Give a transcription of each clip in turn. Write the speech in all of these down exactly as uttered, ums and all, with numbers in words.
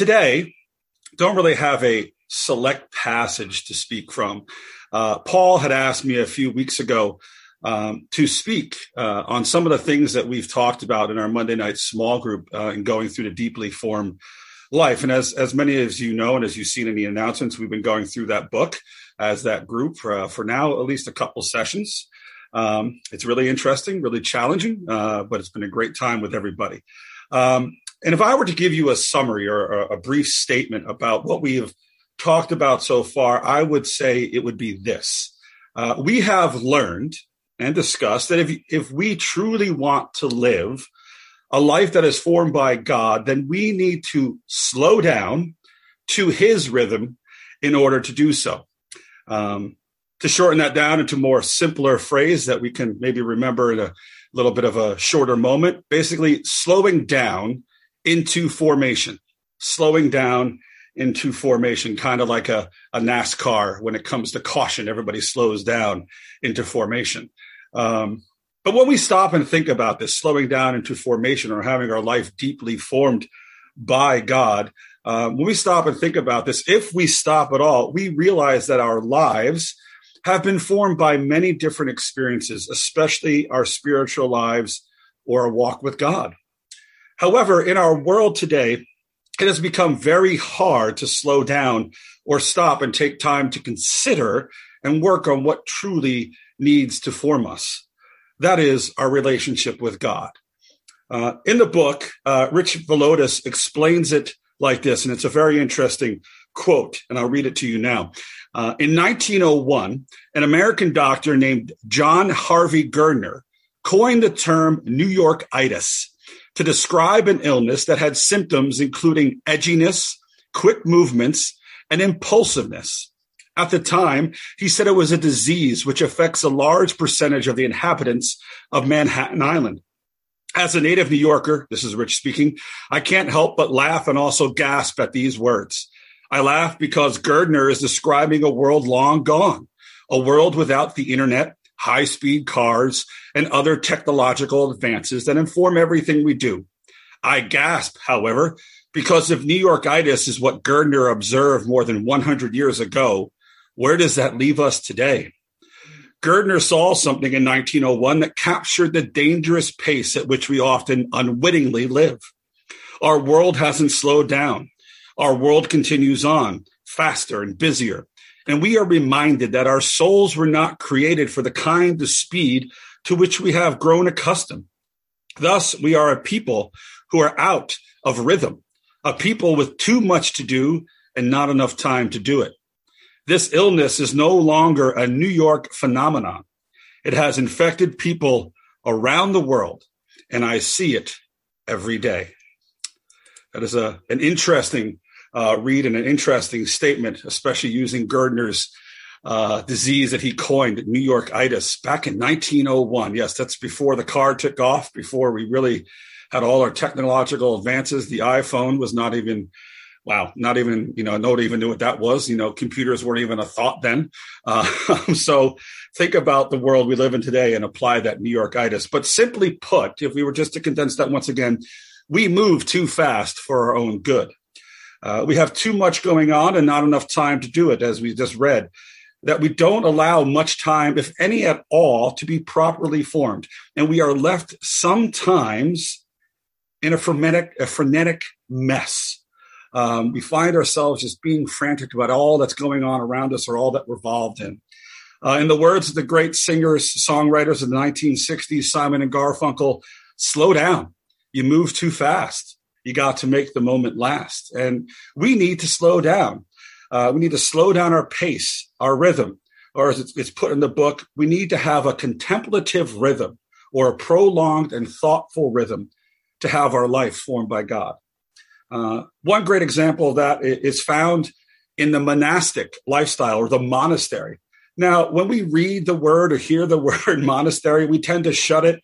today don't really have a select passage to speak from. Uh, Paul had asked me a few weeks ago um, to speak uh, on some of the things that we've talked about in our Monday night small group uh, and going through the deeply formed life. And as, as many of you know, and as you've seen in the announcements, we've been going through that book as that group uh, for now, at least a couple sessions. Um, it's really interesting, really challenging, uh, but it's been a great time with everybody. Um, and if I were to give you a summary or a, a brief statement about what we have talked about so far, I would say it would be this. Uh, we have learned and discussed that if if we truly want to live a life that is formed by God, then we need to slow down to his rhythm in order to do so. Um, to shorten that down into more simpler phrase that we can maybe remember in a little bit of a shorter moment, basically slowing down into formation, slowing down into formation, kind of like a, a NASCAR when it comes to caution, everybody slows down into formation. Um, But when we stop and think about this, slowing down into formation or having our life deeply formed by God, uh, when we stop and think about this, if we stop at all, we realize that our lives have been formed by many different experiences, especially our spiritual lives or a walk with God. However, in our world today, it has become very hard to slow down or stop and take time to consider and work on what truly needs to form us. That is our relationship with God. Uh, in the book, uh, Richard Velotis explains it like this, and it's a very interesting quote, and I'll read it to you now. Uh, in nineteen oh one, an American doctor named John Harvey Girdner coined the term New York-itis to describe an illness that had symptoms including edginess, quick movements, and impulsiveness. At the time, he said it was a disease which affects a large percentage of the inhabitants of Manhattan Island. As a native New Yorker, this is Rich speaking, I can't help but laugh and also gasp at these words. I laugh because Girdner is describing a world long gone, a world without the internet, high-speed cars, and other technological advances that inform everything we do. I gasp, however, because if New York-itis is what Girdner observed more than one hundred years ago, where does that leave us today? Girdner saw something in nineteen oh one that captured the dangerous pace at which we often unwittingly live. Our world hasn't slowed down. Our world continues on, faster and busier. And we are reminded that our souls were not created for the kind of speed to which we have grown accustomed. Thus, we are a people who are out of rhythm, a people with too much to do and not enough time to do it. This illness is no longer a New York phenomenon. It has infected people around the world, and I see it every day. That is a an interesting uh, read and an interesting statement, especially using Girdner's uh, disease that he coined, New York-itis, back in nineteen oh one. Yes, that's before the car took off, before we really had all our technological advances. The iPhone was not even... Wow, not even, you know, nobody even knew what that was. You know, computers weren't even a thought then. Uh, so think about the world we live in today and apply that New York-itis. But simply put, if we were just to condense that once again, we move too fast for our own good. Uh, we have too much going on and not enough time to do it, as we just read, that we don't allow much time, if any at all, to be properly formed. And we are left sometimes in a frenetic, a frenetic mess. Um, we find ourselves just being frantic about all that's going on around us or all that we're involved in. Uh, in the words of the great singers, songwriters of the nineteen sixties, Simon and Garfunkel, slow down. You move too fast. You got to make the moment last. And we need to slow down. Uh, we need to slow down our pace, our rhythm, or as it's put in the book, we need to have a contemplative rhythm or a prolonged and thoughtful rhythm to have our life formed by God. Uh, one great example of that is found in the monastic lifestyle or the monastery. Now, when we read the word or hear the word monastery, we tend to shut it,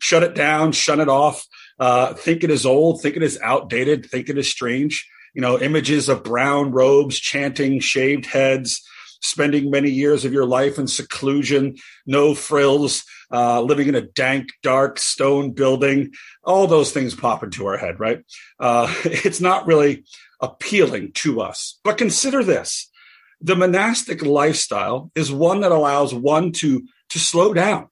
shut it down, shut it off, uh, think it is old, think it is outdated, think it is strange. You know, images of brown robes, chanting, shaved heads, spending many years of your life in seclusion, no frills, uh, living in a dank, dark stone building. All those things pop into our head, right? Uh, it's not really appealing to us. But consider this. The monastic lifestyle is one that allows one to, to slow down,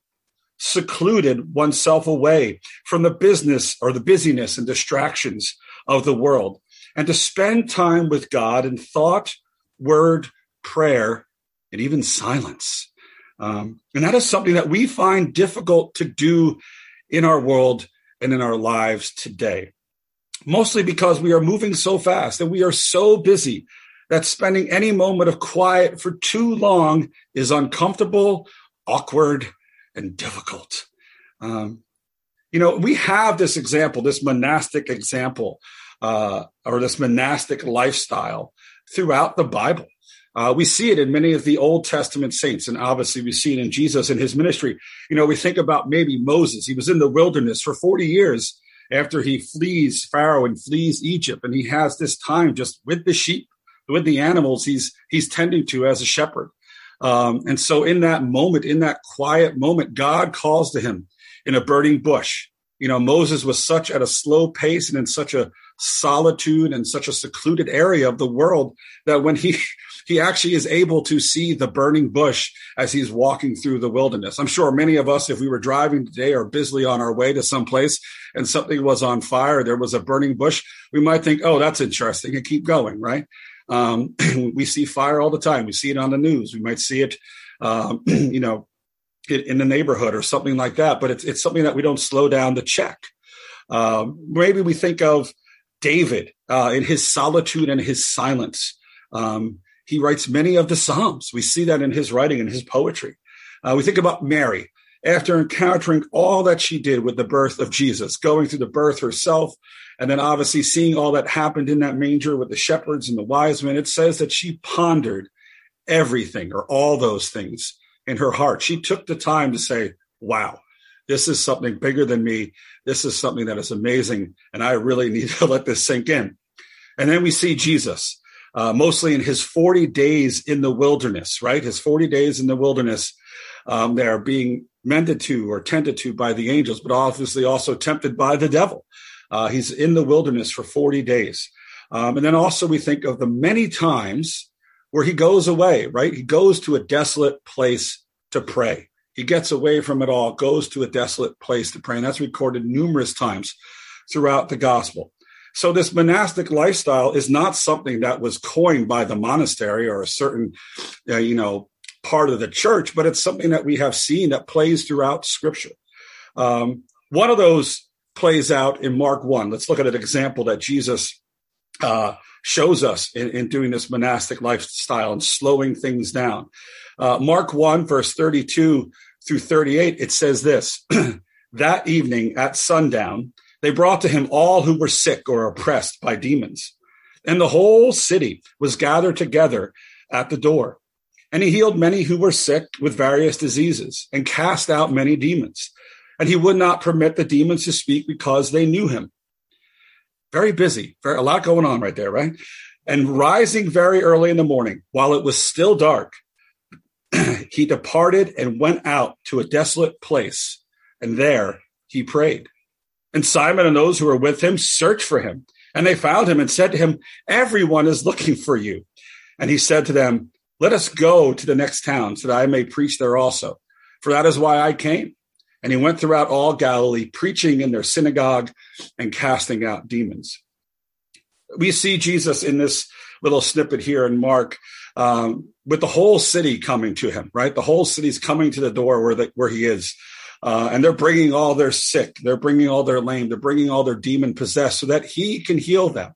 secluded oneself away from the business or the busyness and distractions of the world, and to spend time with God in thought, word, prayer, and even silence. Um, and that is something that we find difficult to do in our world and in our lives today, mostly because we are moving so fast and we are so busy that spending any moment of quiet for too long is uncomfortable, awkward, and difficult. Um, you know, we have this example, this monastic example, uh, or this monastic lifestyle throughout the Bible. Uh, we see it in many of the Old Testament saints, and obviously we see it in Jesus and his ministry. You know, we think about maybe Moses. He was in the wilderness for forty years after he flees Pharaoh and flees Egypt, and he has this time just with the sheep, with the animals he's he's tending to as a shepherd. Um, and so in that moment, in that quiet moment, God calls to him in a burning bush. You know, Moses was such at a slow pace and in such a solitude and such a secluded area of the world that when he he actually is able to see the burning bush as he's walking through the wilderness. I'm sure many of us, if we were driving today or busily on our way to someplace and something was on fire, there was a burning bush, we might think, oh, that's interesting, and keep going, right? Um, we see fire all the time. We see it on the news. We might see it, um, you know, in the neighborhood or something like that. But it's, it's something that we don't slow down to check. Um, maybe we think of David uh, in his solitude and his silence. Um, he writes many of the Psalms. We see that in his writing and his poetry. Uh, we think about Mary. After encountering all that she did with the birth of Jesus, going through the birth herself, and then obviously seeing all that happened in that manger with the shepherds and the wise men, it says that she pondered everything or all those things in her heart. She took the time to say, wow, this is something bigger than me. This is something that is amazing, and I really need to let this sink in. And then we see Jesus, uh, mostly in his forty days in the wilderness, right? His forty days in the wilderness, um, they are being mended to or tended to by the angels, but obviously also tempted by the devil. Uh, he's in the wilderness for forty days. Um, and then also we think of the many times where he goes away, right? He goes to a desolate place to pray. He gets away from it all, goes to a desolate place to pray. And that's recorded numerous times throughout the gospel. So this monastic lifestyle is not something that was coined by the monastery or a certain, uh, you know, part of the church, but it's something that we have seen that plays throughout Scripture. Um, one of those plays out in Mark one. Let's look at an example that Jesus uh, shows us in, in doing this monastic lifestyle and slowing things down. Uh, Mark one, verse thirty-two through thirty-eight, it says this, "That evening at sundown, they brought to him all who were sick or oppressed by demons, and the whole city was gathered together at the door. And he healed many who were sick with various diseases and cast out many demons. And he would not permit the demons to speak because they knew him." Very busy. Very, a lot going on right there, right? "And rising very early in the morning, while it was still dark, he departed and went out to a desolate place. And there he prayed. And Simon and those who were with him searched for him. And they found him and said to him, 'Everyone is looking for you.' And he said to them, 'Let us go to the next town so that I may preach there also, for that is why I came.' And he went throughout all Galilee, preaching in their synagogue and casting out demons." We see Jesus in this little snippet here in Mark um, with the whole city coming to him, right? The whole city's coming to the door where the, where he is. Uh, and they're bringing all their sick. They're bringing all their lame. They're bringing all their demon possessed so that he can heal them.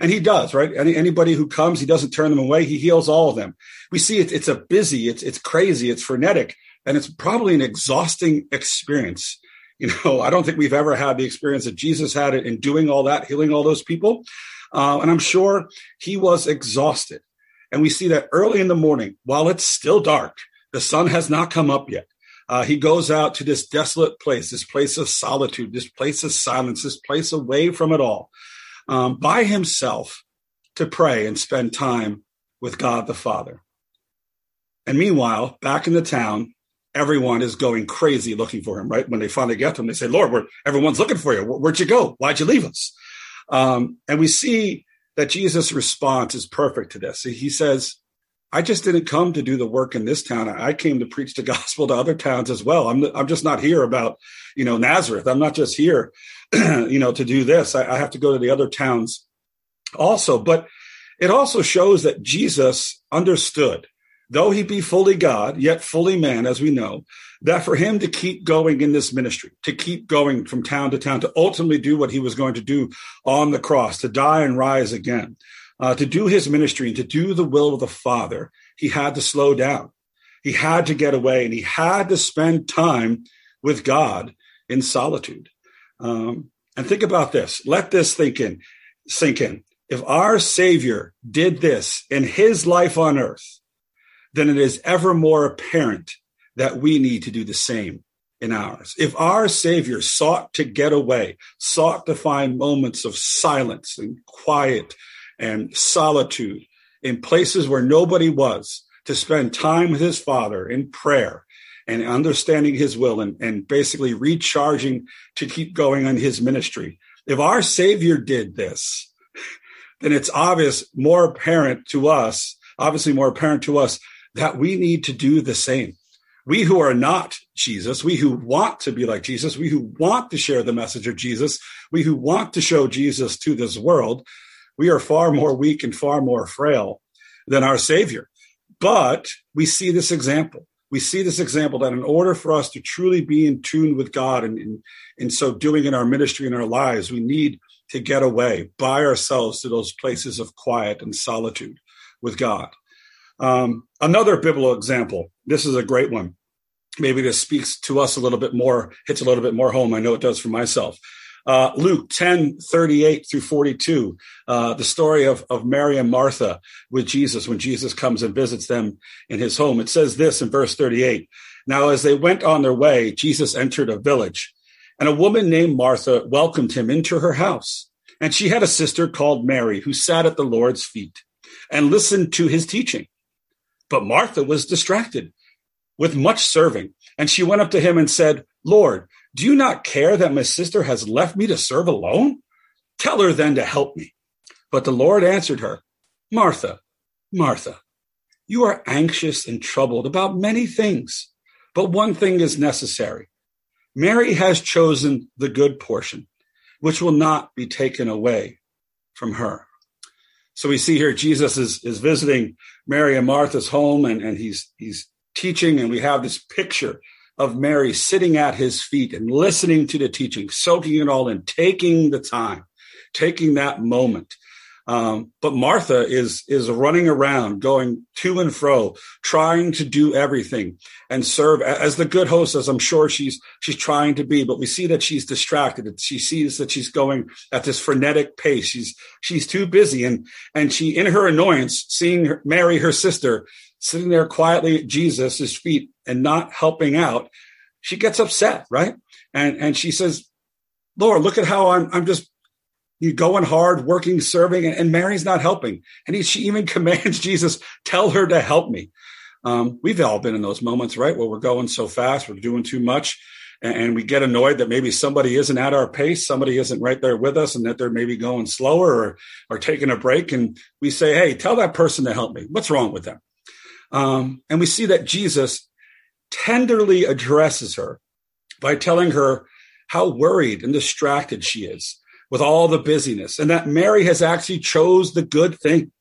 And he does, right? Any, anybody who comes, he doesn't turn them away. He heals all of them. We see it, it's a busy, it's it's crazy, it's frenetic, and it's probably an exhausting experience. You know, I don't think we've ever had the experience that Jesus had it in doing all that, healing all those people. Uh, and I'm sure he was exhausted. And we see that early in the morning, while it's still dark, the sun has not come up yet. Uh, he goes out to this desolate place, this place of solitude, this place of silence, this place away from it all. Um, by himself to pray and spend time with God the Father. And meanwhile, back in the town, everyone is going crazy looking for him, right? When they finally get to him, they say, "Lord, we're, everyone's looking for you. Where'd you go? Why'd you leave us?" Um, and we see that Jesus' response is perfect to this. He says, I just didn't come to do the work in this town. I came to preach the gospel to other towns as well. I'm I'm just not here about, you know, Nazareth. I'm not just here, you know, to do this. I, I have to go to the other towns also. But it also shows that Jesus understood, though he be fully God, yet fully man, as we know, that for him to keep going in this ministry, to keep going from town to town, to ultimately do what he was going to do on the cross, to die and rise again, Uh, to do his ministry and to do the will of the Father, he had to slow down. He had to get away, and he had to spend time with God in solitude. Um, and think about this. Let this think in, sink in. If our Savior did this in his life on earth, then it is ever more apparent that we need to do the same in ours. If our Savior sought to get away, sought to find moments of silence and quiet and solitude in places where nobody was, to spend time with his Father in prayer and understanding his will and, and basically recharging to keep going on his ministry. If our Savior did this, then it's obvious, more apparent to us, obviously more apparent to us that we need to do the same. We who are not Jesus, we who want to be like Jesus, we who want to share the message of Jesus, we who want to show Jesus to this world, we are far more weak and far more frail than our Savior. But we see this example. We see this example that in order for us to truly be in tune with God and in, in so doing in our ministry and our lives, we need to get away by ourselves to those places of quiet and solitude with God. Um, another biblical example. This is a great one. Maybe this speaks to us a little bit more, hits a little bit more home. I know it does for myself. Uh, Luke ten, thirty-eight through forty-two, uh, the story of, of Mary and Martha with Jesus when Jesus comes and visits them in his home. It says this in verse thirty-eight. Now, as they went on their way, Jesus entered a village, and a woman named Martha welcomed him into her house. And she had a sister called Mary who sat at the Lord's feet and listened to his teaching. But Martha was distracted with much serving, and she went up to him and said, Lord, do you not care that my sister has left me to serve alone? Tell her then to help me. But the Lord answered her, Martha, Martha, you are anxious and troubled about many things, but one thing is necessary. Mary has chosen the good portion, which will not be taken away from her. So we see here Jesus is, is visiting Mary and Martha's home, and, and he's, he's teaching, and we have this picture of Mary sitting at his feet and listening to the teaching, soaking it all in, taking the time, taking that moment. Um, but Martha is, is running around, going to and fro, trying to do everything and serve as the good hostess. I'm sure she's, she's trying to be, but we see that she's distracted. She sees that she's going at this frenetic pace. She's, she's too busy. And, and she, in her annoyance, seeing her, Mary, her sister, sitting there quietly at Jesus' feet and not helping out, she gets upset, right? And and she says, Lord, look at how I'm I'm just you going hard, working, serving, and, and Mary's not helping. And he, she even commands Jesus, tell her to help me. Um, we've all been in those moments, right, where we're going so fast, we're doing too much, and, and we get annoyed that maybe somebody isn't at our pace, somebody isn't right there with us, and that they're maybe going slower or, or taking a break. And we say, hey, tell that person to help me. What's wrong with them? Um, and we see that Jesus tenderly addresses her by telling her how worried and distracted she is with all the busyness, and that Mary has actually chose the good thing,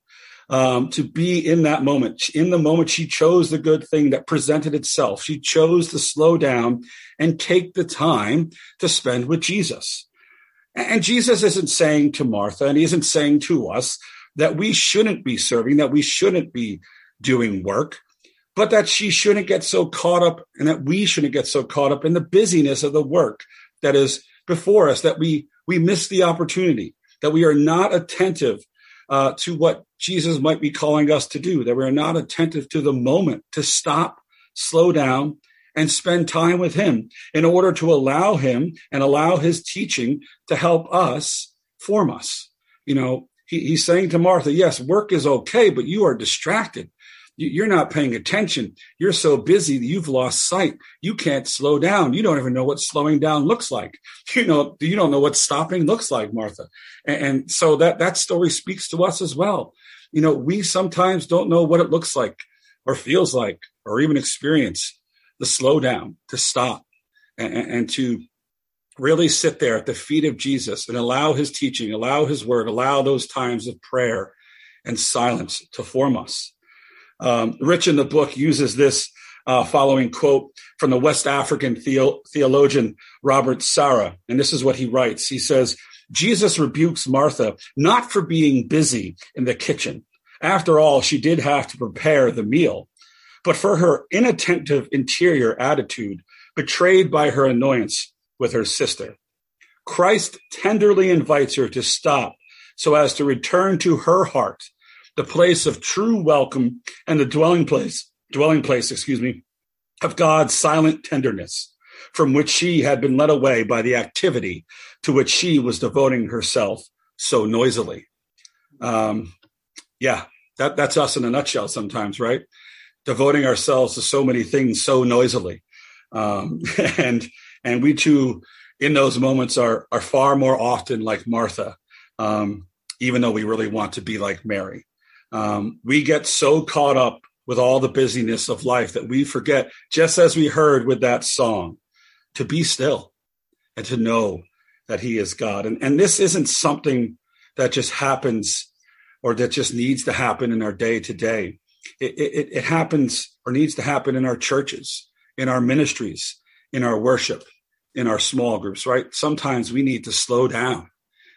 um, to be in that moment. In the moment, she chose the good thing that presented itself. She chose to slow down and take the time to spend with Jesus. And Jesus isn't saying to Martha, and he isn't saying to us, that we shouldn't be serving, that we shouldn't be doing work, but that she shouldn't get so caught up, and that we shouldn't get so caught up in the busyness of the work that is before us, that we we miss the opportunity, that we are not attentive uh, to what Jesus might be calling us to do, that we are not attentive to the moment to stop, slow down, and spend time with him in order to allow him and allow his teaching to help us form us. You know, he, he's saying to Martha, yes, work is okay, but you are distracted. You're not paying attention. You're so busy that you've lost sight. You can't slow down. You don't even know what slowing down looks like. You know, you don't know what stopping looks like, Martha. And, and so that, that story speaks to us as well. You know, we sometimes don't know what it looks like or feels like or even experience the slowdown, to stop and, and to really sit there at the feet of Jesus and allow his teaching, allow his word, allow those times of prayer and silence to form us. Um, Rich in the book uses this uh, following quote from the West African theo- theologian Robert Sarah, and this is what he writes. He says, Jesus rebukes Martha not for being busy in the kitchen. After all, she did have to prepare the meal, but for her inattentive interior attitude, betrayed by her annoyance with her sister. Christ tenderly invites her to stop so as to return to her heart, the place of true welcome and the dwelling place, dwelling place, excuse me, of God's silent tenderness, from which she had been led away by the activity to which she was devoting herself so noisily. Um, yeah, that, that's us in a nutshell sometimes, right? Devoting ourselves to so many things so noisily. Um, and, and we too, in those moments are, are far more often like Martha, um, even though we really want to be like Mary. Um, we get so caught up with all the busyness of life that we forget, just as we heard with that song, to be still and to know that he is God. And, and this isn't something that just happens or that just needs to happen in our day to day. It, it, it happens or needs to happen in our churches, in our ministries, in our worship, in our small groups, right? Sometimes we need to slow down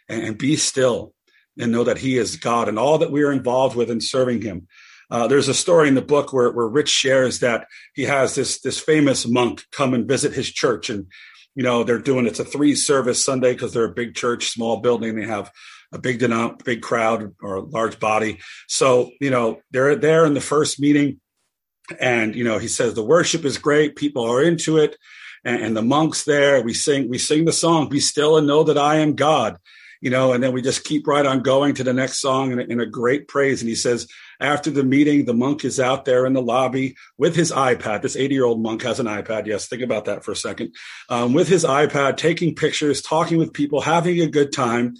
and, and be still and know that he is God and all that we are involved with in serving him. Uh, there's a story in the book where, where Rich shares that he has this, this famous monk come and visit his church. And, you know, they're doing, it's a three service Sunday because they're a big church, small building. They have a big, denom- big crowd or a large body. So, you know, they're there in the first meeting and, you know, he says the worship is great. People are into it. And, and the monk's there. We sing, we sing the song, be still and know that I am God. You know, and then we just keep right on going to the next song in a, in a great praise. And he says, after the meeting, the monk is out there in the lobby with his iPad. This eighty-year-old monk has an iPad. Yes, think about that for a second. Um, with his iPad, taking pictures, talking with people, having a good time.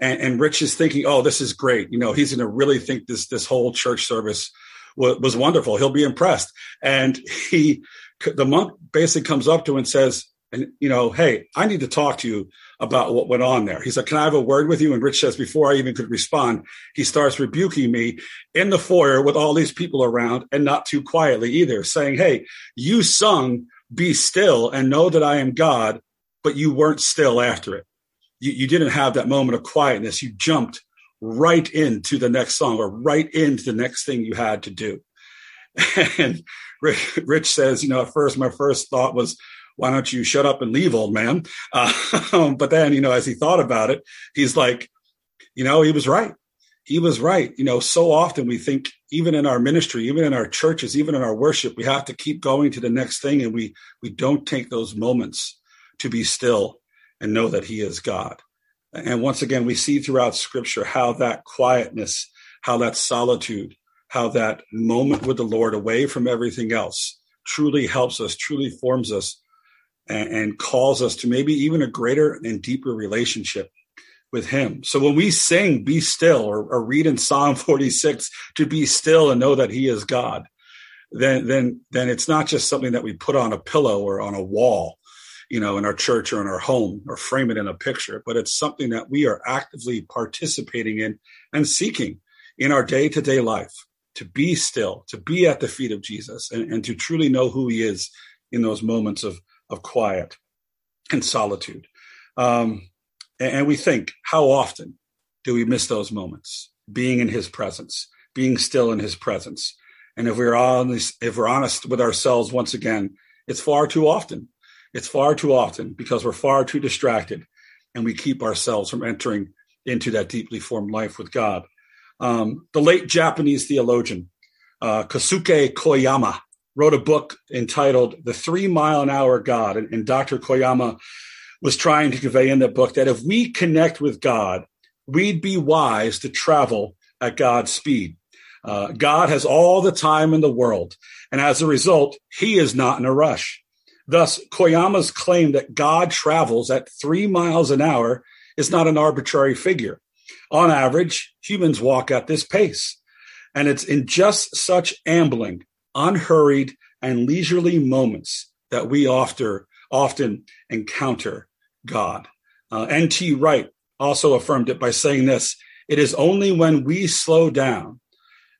And, and Rich is thinking, oh, this is great. You know, he's going to really think this this whole church service w- was wonderful. He'll be impressed. And he, the monk basically comes up to him and says, and, you know, hey, I need to talk to you about what went on there. He's like, can I have a word with you? And Rich says, before I even could respond, he starts rebuking me in the foyer with all these people around and not too quietly either, saying, hey, you sung, be still and know that I am God, but you weren't still after it. You, you didn't have that moment of quietness. You jumped right into the next song or right into the next thing you had to do. And Rich, Rich says, you know, at first, my first thought was, why don't you shut up and leave, old man? Uh, but then, you know, as he thought about it, he's like, you know, he was right. He was right. You know, so often we think even in our ministry, even in our churches, even in our worship, we have to keep going to the next thing. And we, we don't take those moments to be still and know that he is God. And once again, we see throughout scripture how that quietness, how that solitude, how that moment with the Lord away from everything else truly helps us, truly forms us, and calls us to maybe even a greater and deeper relationship with him. So when we sing, be still, or, or read in Psalm forty-six to be still and know that he is God, then, then, then it's not just something that we put on a pillow or on a wall, you know, in our church or in our home or frame it in a picture, but it's something that we are actively participating in and seeking in our day-to-day life, to be still, to be at the feet of Jesus and, and to truly know who he is in those moments of of quiet and solitude. Um, and, and we think, how often do we miss those moments, being in his presence, being still in his presence? And if we're honest, if we're honest with ourselves, once again, it's far too often. It's far too often because we're far too distracted and we keep ourselves from entering into that deeply formed life with God. Um, the late Japanese theologian, uh, Kosuke Koyama, wrote a book entitled The Three Mile an Hour God. And, and Doctor Koyama was trying to convey in that book that if we connect with God, we'd be wise to travel at God's speed. Uh, God has all the time in the world, and as a result, he is not in a rush. Thus, Koyama's claim that God travels at three miles an hour is not an arbitrary figure. On average, humans walk at this pace, and it's in just such ambling, unhurried, and leisurely moments that we often, often encounter God. Uh, N T Wright also affirmed it by saying this: it is only when we slow down,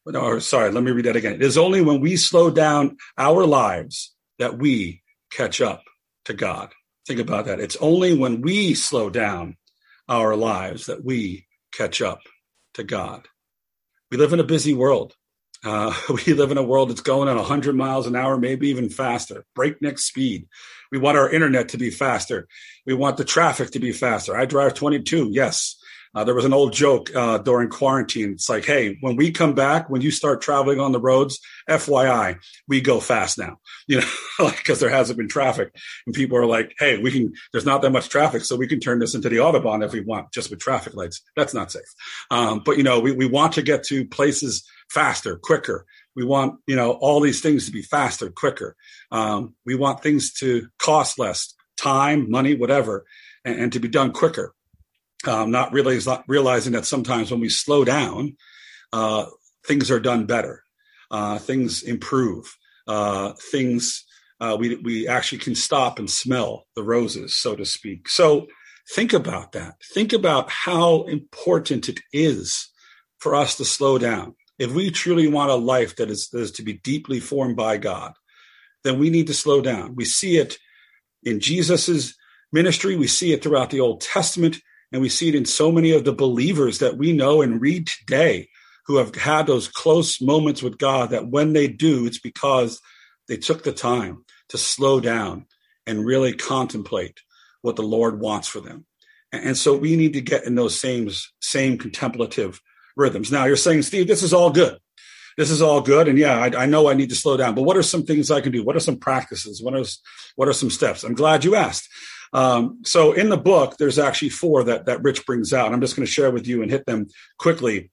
or sorry, let me read that again. It is only when we slow down our lives that we catch up to God. Think about that. It's only when we slow down our lives that we catch up to God. We live in a busy world. Uh, we live in a world that's going at one hundred miles an hour, maybe even faster, breakneck speed. We want our internet to be faster. We want the traffic to be faster. I drive twenty-two, yes. Uh, there was an old joke uh, during quarantine. It's like, hey, when we come back, when you start traveling on the roads, F Y I, we go fast now, you know, because there hasn't been traffic. And people are like, hey, we can, there's not that much traffic, so we can turn this into the Autobahn if we want, just with traffic lights. That's not safe. Um, but, you know, we, we want to get to places faster, quicker. We want, you know, all these things to be faster, quicker. Um, we want things to cost less, time, money, whatever, and, and to be done quicker. Um, not realize, not realizing that sometimes when we slow down, uh, things are done better, uh, things improve, uh, things uh, we we actually can stop and smell the roses, so to speak. So think about that. Think about how important it is for us to slow down. If we truly want a life that is, that is to be deeply formed by God, then we need to slow down. We see it in Jesus's ministry. We see it throughout the Old Testament. And we see it in so many of the believers that we know and read today who have had those close moments with God, that when they do, it's because they took the time to slow down and really contemplate what the Lord wants for them. And so we need to get in those same, same contemplative rhythms. Now you're saying, Steve, this is all good. This is all good. And yeah, I, I know I need to slow down, but what are some things I can do? What are some practices? What are, what are some steps? I'm glad you asked. Um, so in the book, there's actually four that, that Rich brings out. I'm just going to share with you and hit them quickly.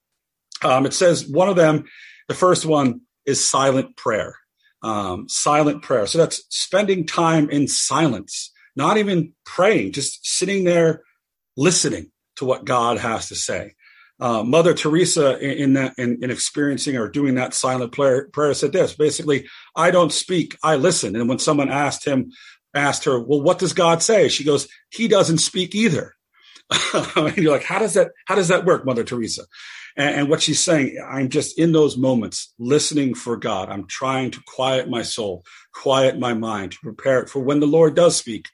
Um, it says one of them, the first one is silent prayer, um, silent prayer. So that's spending time in silence, not even praying, just sitting there listening to what God has to say. Uh, Mother Teresa in, in that, in, in experiencing or doing that silent prayer, prayer said this, basically, I don't speak, I listen. And when someone asked him, asked her, well, what does God say? She goes, he doesn't speak either. And you're like, how does that, how does that work, Mother Teresa? And, and what she's saying, I'm just in those moments listening for God. I'm trying to quiet my soul, quiet my mind, to prepare it for when the Lord does speak,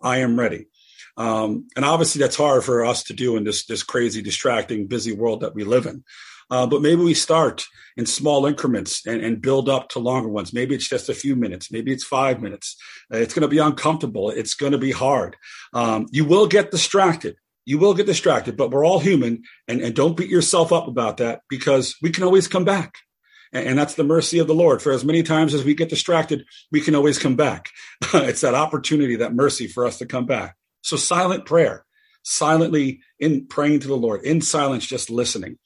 I am ready. Um, and obviously that's hard for us to do in this, this crazy, distracting, busy world that we live in. Uh, but maybe we start in small increments and, and build up to longer ones. Maybe it's just a few minutes. Maybe it's five minutes. Uh, it's going to be uncomfortable. It's going to be hard. Um, you will get distracted. You will get distracted, but we're all human. And, and don't beat yourself up about that, because we can always come back. And, and that's the mercy of the Lord. For as many times as we get distracted, we can always come back. It's that opportunity, that mercy for us to come back. So silent prayer, silently in praying to the Lord, in silence, just listening.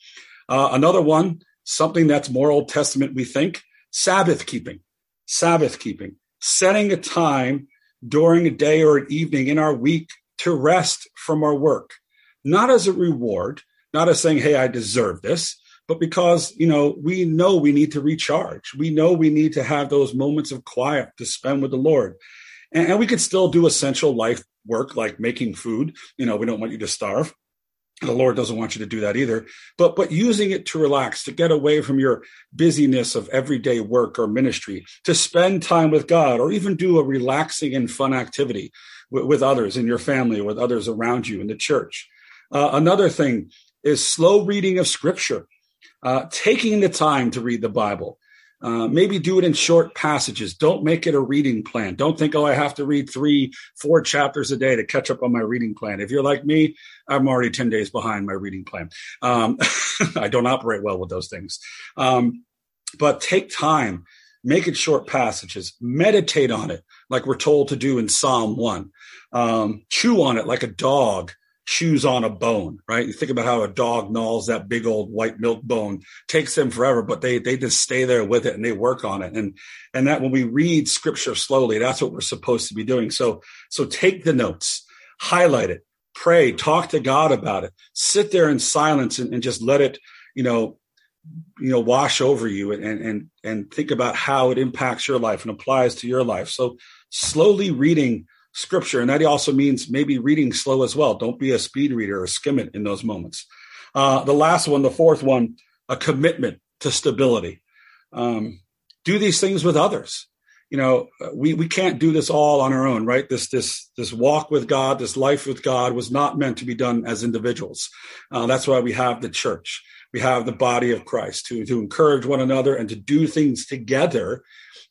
Uh, another one, something that's more Old Testament, we think, Sabbath keeping, Sabbath keeping, setting a time during a day or an evening in our week to rest from our work, not as a reward, not as saying, hey, I deserve this, but because, you know, we know we need to recharge. We know we need to have those moments of quiet to spend with the Lord. And, and we could still do essential life work like making food. You know, we don't want you to starve. The Lord doesn't want you to do that either, but but using it to relax, to get away from your busyness of everyday work or ministry, to spend time with God, or even do a relaxing and fun activity with, with others in your family, with others around you in the church. Uh, another thing is slow reading of Scripture, uh, taking the time to read the Bible. Uh, maybe do it in short passages. Don't make it a reading plan. Don't think, oh, I have to read three, four chapters a day to catch up on my reading plan. If you're like me, I'm already ten days behind my reading plan. Um, I don't operate well with those things. Um, but take time, make it short passages, meditate on it like we're told to do in Psalm one. Um, chew on it like a dog. chews on a bone, right? You think about how a dog gnaws that big old white milk bone. Takes them forever, but they they just stay there with it and they work on it. And and that when we read scripture slowly, that's what we're supposed to be doing. So so take the notes, highlight it, pray, talk to God about it, sit there in silence and, and just let it, you know, you know, wash over you and and and think about how it impacts your life and applies to your life. So slowly reading scripture. And that also means maybe reading slow as well. Don't be a speed reader or skim it in those moments. Uh, the last one, the fourth one, a commitment to stability. Um, do these things with others. You know, we, we can't do this all on our own, right? This, this, this walk with God, this life with God was not meant to be done as individuals. Uh, that's why we have the church. We have the body of Christ to, to encourage one another and to do things together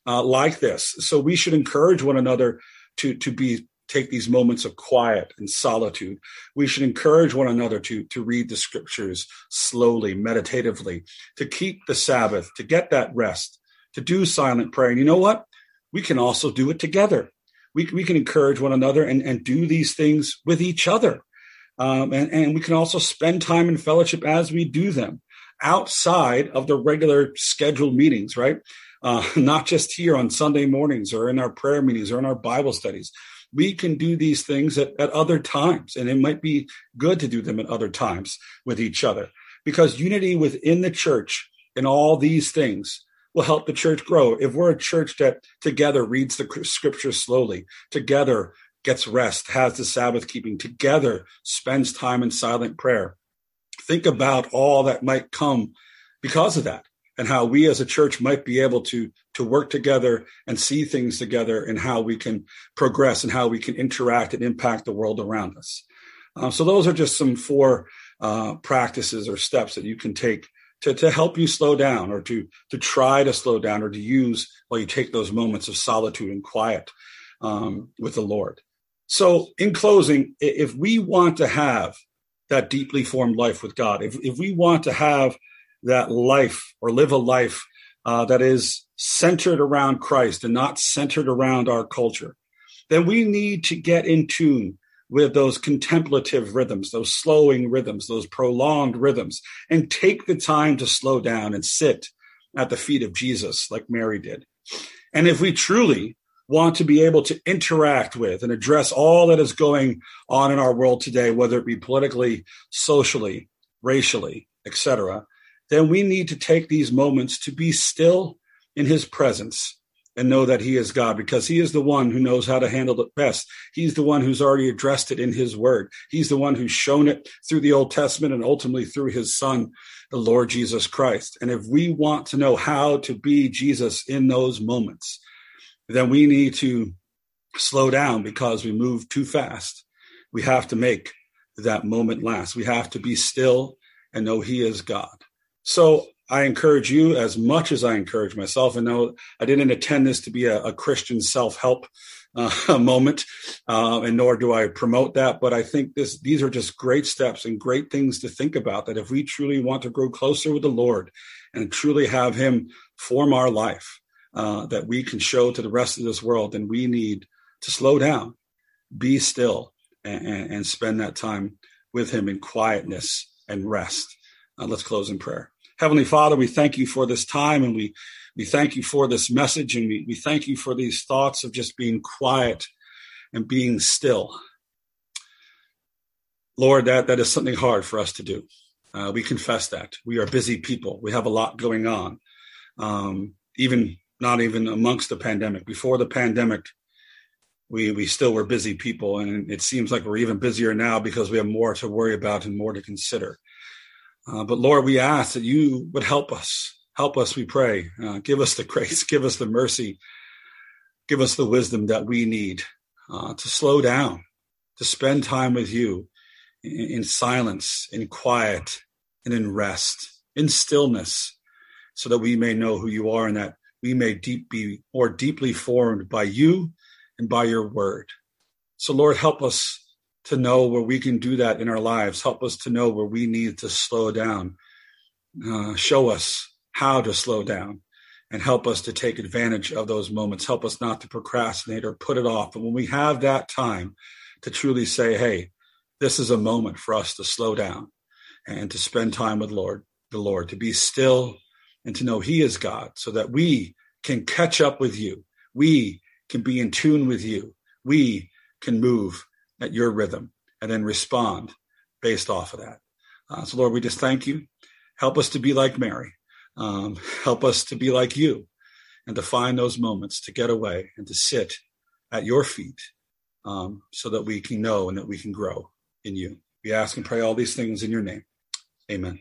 uh, like this. So we should encourage one another to to be take these moments of quiet and solitude. We should encourage one another to to read the scriptures slowly, meditatively, to keep the Sabbath, to get that rest, to do silent prayer. And you know what? We can also do it together. We, we can encourage one another and, and do these things with each other. Um, and, and we can also spend time in fellowship as we do them outside of the regular scheduled meetings, right? Uh, not just here on Sunday mornings or in our prayer meetings or in our Bible studies. We can do these things at, at other times, and it might be good to do them at other times with each other, because unity within the church and all these things will help the church grow. If we're a church that together reads the scripture slowly, together gets rest, has the Sabbath keeping, together spends time in silent prayer, think about all that might come because of that. And how we as a church might be able to, to work together and see things together, and how we can progress and how we can interact and impact the world around us. Uh, so those are just some four uh, practices or steps that you can take to, to help you slow down, or to, to try to slow down, or to use while you take those moments of solitude and quiet um, with the Lord. So in closing, if we want to have that deeply formed life with God, if, if we want to have that life or live a life uh, that is centered around Christ and not centered around our culture, then we need to get in tune with those contemplative rhythms, those slowing rhythms, those prolonged rhythms, and take the time to slow down and sit at the feet of Jesus like Mary did. And if we truly want to be able to interact with and address all that is going on in our world today, whether it be politically, socially, racially, et cetera, then we need to take these moments to be still in his presence and know that he is God, because he is the one who knows how to handle it best. He's the one who's already addressed it in his word. He's the one who's shown it through the Old Testament and ultimately through his son, the Lord Jesus Christ. And if we want to know how to be Jesus in those moments, then we need to slow down, because we move too fast. We have to make that moment last. We have to be still and know he is God. So I encourage you as much as I encourage myself. And no, I didn't intend this to be a, a Christian self-help uh, moment, uh, and nor do I promote that. But I think this, these are just great steps and great things to think about, that if we truly want to grow closer with the Lord and truly have him form our life, uh, that we can show to the rest of this world, then we need to slow down, be still, and, and, and spend that time with him in quietness and rest. Uh, let's close in prayer. Heavenly Father, we thank you for this time, and we, we thank you for this message, and we, we thank you for these thoughts of just being quiet and being still. Lord, that, that is something hard for us to do. Uh, we confess that. We are busy people. We have a lot going on, um, even not even amongst the pandemic. Before the pandemic, we, we still were busy people, and it seems like we're even busier now because we have more to worry about and more to consider. Uh, but Lord, we ask that you would help us. Help us, we pray. Uh, give us the grace. Give us the mercy. Give us the wisdom that we need uh, to slow down, to spend time with you in, in silence, in quiet, and in rest, in stillness, so that we may know who you are, and that we may deep be more deeply formed by you and by your word. So Lord, help us to know where we can do that in our lives. Help us to know where we need to slow down. Uh, show us how to slow down, and help us to take advantage of those moments. Help us not to procrastinate or put it off. But when we have that time to truly say, hey, this is a moment for us to slow down and to spend time with Lord, the Lord, to be still and to know he is God, so that we can catch up with you. We can be in tune with you. We can move at your rhythm and then respond based off of that. Uh, so, Lord, we just thank you. Help us to be like Mary. Um, help us to be like you and to find those moments to get away and to sit at your feet um, so that we can know and that we can grow in you. We ask and pray all these things in your name. Amen.